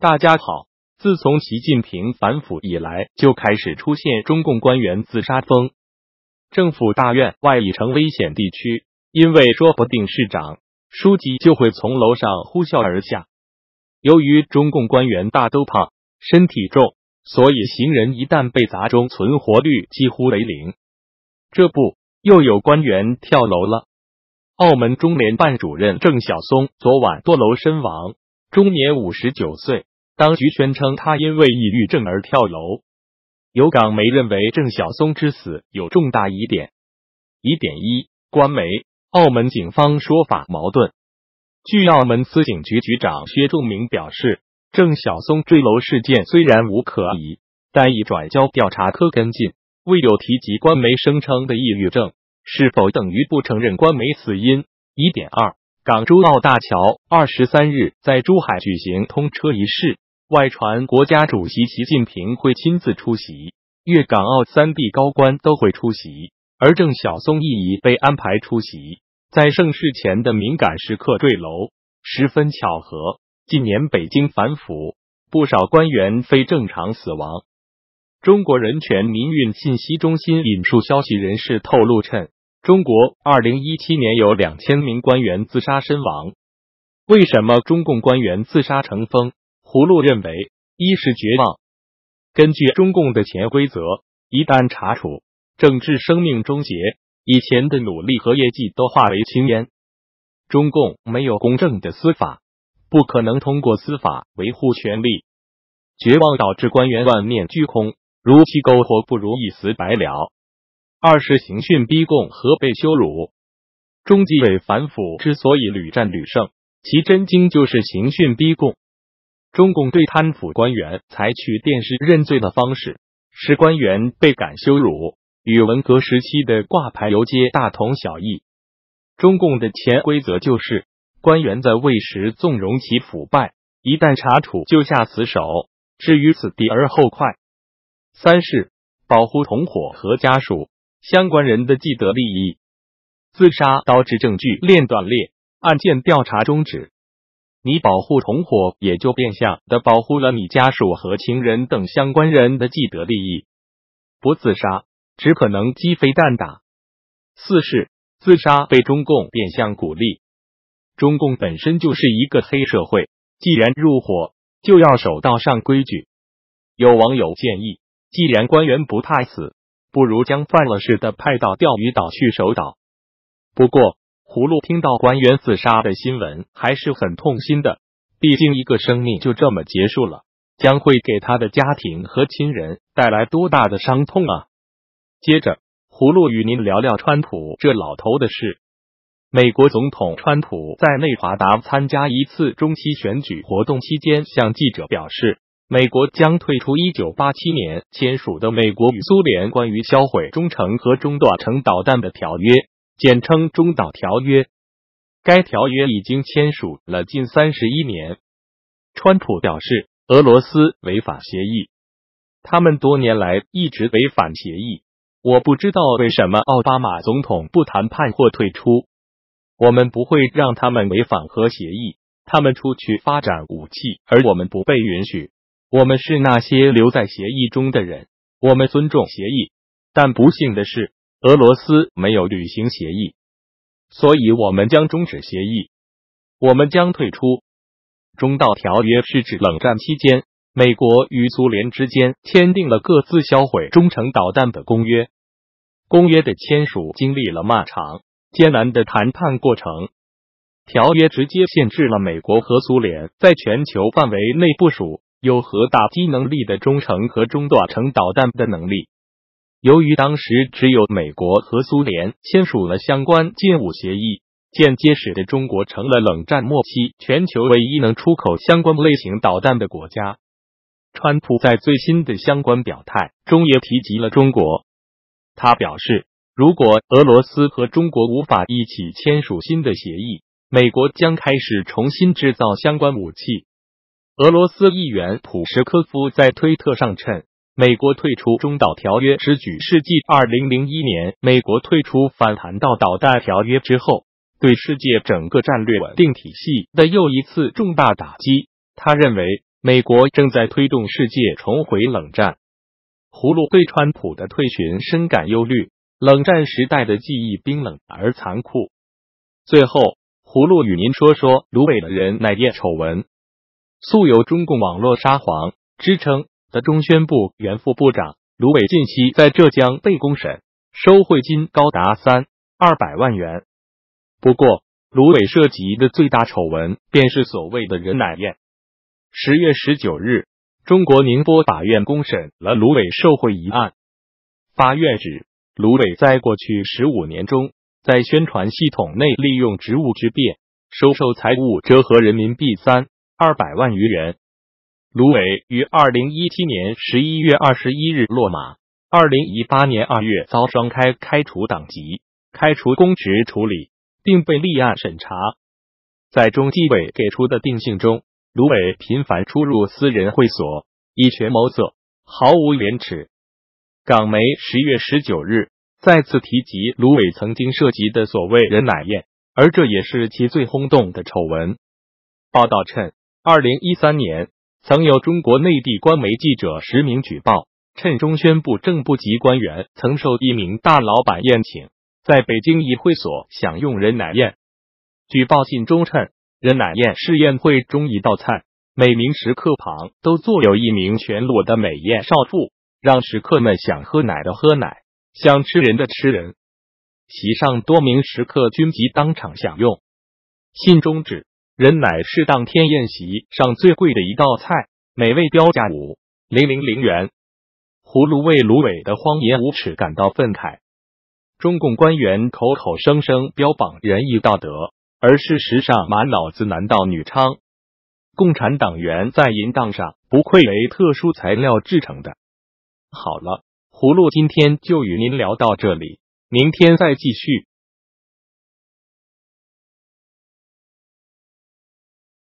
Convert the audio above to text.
大家好，自从习近平反腐以来，就开始出现中共官员自杀风。政府大院外已成危险地区，因为说不定市长、书记就会从楼上呼啸而下。由于中共官员大都胖，身体重，所以行人一旦被砸中，存活率几乎为零。这不，又有官员跳楼了。澳门中联办主任郑晓松昨晚堕楼身亡，终年59岁。当局宣称他因为抑郁症而跳楼。有港媒认为郑晓松之死有重大疑点。疑点一，官媒澳门警方说法矛盾。据澳门司警局局长薛仲明表示，郑晓松坠楼事件虽然无可疑，但已转交调查科跟进，未有提及官媒声称的抑郁症，是否等于不承认官媒死因？疑点二，港珠澳大桥23日在珠海举行通车仪式。外传国家主席习近平会亲自出席，粤港澳三地高官都会出席，而郑晓松亦已被安排出席，在盛世前的敏感时刻坠楼，十分巧合。近年北京反腐，不少官员非正常死亡。中国人权民运信息中心引述消息人士透露称，中国2017年有2000名官员自杀身亡。为什么中共官员自杀成风？葫芦认为，一是绝望。根据中共的潜规则，一旦查处，政治生命终结，以前的努力和业绩都化为青烟。中共没有公正的司法，不可能通过司法维护权利。绝望导致官员万念俱空，如鸡苟活，不如一死百了。二是刑讯逼供和被羞辱。中纪委反腐之所以屡战屡胜，其真经就是刑讯逼供。中共对贪腐官员采取电视认罪的方式，使官员倍感羞辱，与文革时期的挂牌游街大同小异。中共的潜规则就是，官员在位时纵容其腐败，一旦查处就下死手，置于死地而后快。三是保护同伙和家属、相关人的既得利益。自杀导致证据链断裂，案件调查终止。你保护同伙，也就变相的保护了你家属和情人等相关人的既得利益。不自杀，只可能鸡飞蛋打。四是自杀被中共变相鼓励。中共本身就是一个黑社会，既然入伙，就要守道上规矩。有网友建议，既然官员不怕死，不如将犯了事的派到钓鱼岛去守岛。不过葫芦听到官员自杀的新闻还是很痛心的，毕竟一个生命就这么结束了，将会给他的家庭和亲人带来多大的伤痛啊！接着，葫芦与您聊聊川普这老头的事。美国总统川普在内华达参加一次中期选举活动期间向记者表示，美国将退出1987年签署的美国与苏联关于销毁中程和中短程导弹的条约，简称中导条约。该条约已经签署了近31年。川普表示，俄罗斯违反协议。他们多年来一直违反协议。我不知道为什么奥巴马总统不谈判或退出。我们不会让他们违反核协议，他们出去发展武器，而我们不被允许。我们是那些留在协议中的人，我们尊重协议。但不幸的是，俄罗斯没有履行协议，所以我们将终止协议，我们将退出。中导条约是指冷战期间，美国与苏联之间签订了各自销毁中程导弹的公约。公约的签署经历了漫长、艰难的谈判过程。条约直接限制了美国和苏联在全球范围内部署有核打击能力的中程和中短程导弹的能力。由于当时只有美国和苏联签署了相关禁武协议，间接使得中国成了冷战末期全球唯一能出口相关类型导弹的国家。川普在最新的相关表态中也提及了中国。他表示，如果俄罗斯和中国无法一起签署新的协议，美国将开始重新制造相关武器。俄罗斯议员普什科夫在推特上称，美国退出中导条约之举是继2001年美国退出反弹道导弹条约之后，对世界整个战略稳定体系的又一次重大打击。他认为，美国正在推动世界重回冷战。葫芦对川普的退群深感忧虑，冷战时代的记忆冰冷而残酷。最后，葫芦与您说说芦苇的人奶业丑闻。素有中共网络沙皇之称的中宣部原副部长芦苇近期在浙江被公审，收贿金高达3,200万元。不过，芦苇涉及的最大丑闻便是所谓的人奶宴。10月19日，中国宁波法院公审了芦苇受贿一案。法院指，芦苇在过去15年中，在宣传系统内利用职务之便，收受财物折合人民币3,200万余元。芦苇于2017年11月21日落马，2018年2月遭双开除党籍，开除公职处理，并被立案审查。在中纪委给出的定性中，芦苇频繁出入私人会所，以权谋色，毫无廉耻。港媒10月19日再次提及芦苇曾经涉及的所谓人奶宴，而这也是其最轰动的丑闻。报道称，2013年曾有中国内地官媒记者10名举报，称中宣部正部级官员曾受一名大老板宴请，在北京一会所享用人奶宴。举报信中称，人奶宴是宴会中一道菜，每名食客旁都坐有一名全裸的美艳少妇，让食客们想喝奶的喝奶，想吃人的吃人。席上多名食客均即当场享用。信中指，人奶是当天宴席上最贵的一道菜，每位标价5,000元。葫芦为芦苇的荒言无耻感到愤慨。中共官员口口声声标榜仁义道德，而事实上满脑子男盗女娼。共产党员在淫荡上不愧为特殊材料制成的。好了，葫芦今天就与您聊到这里，明天再继续。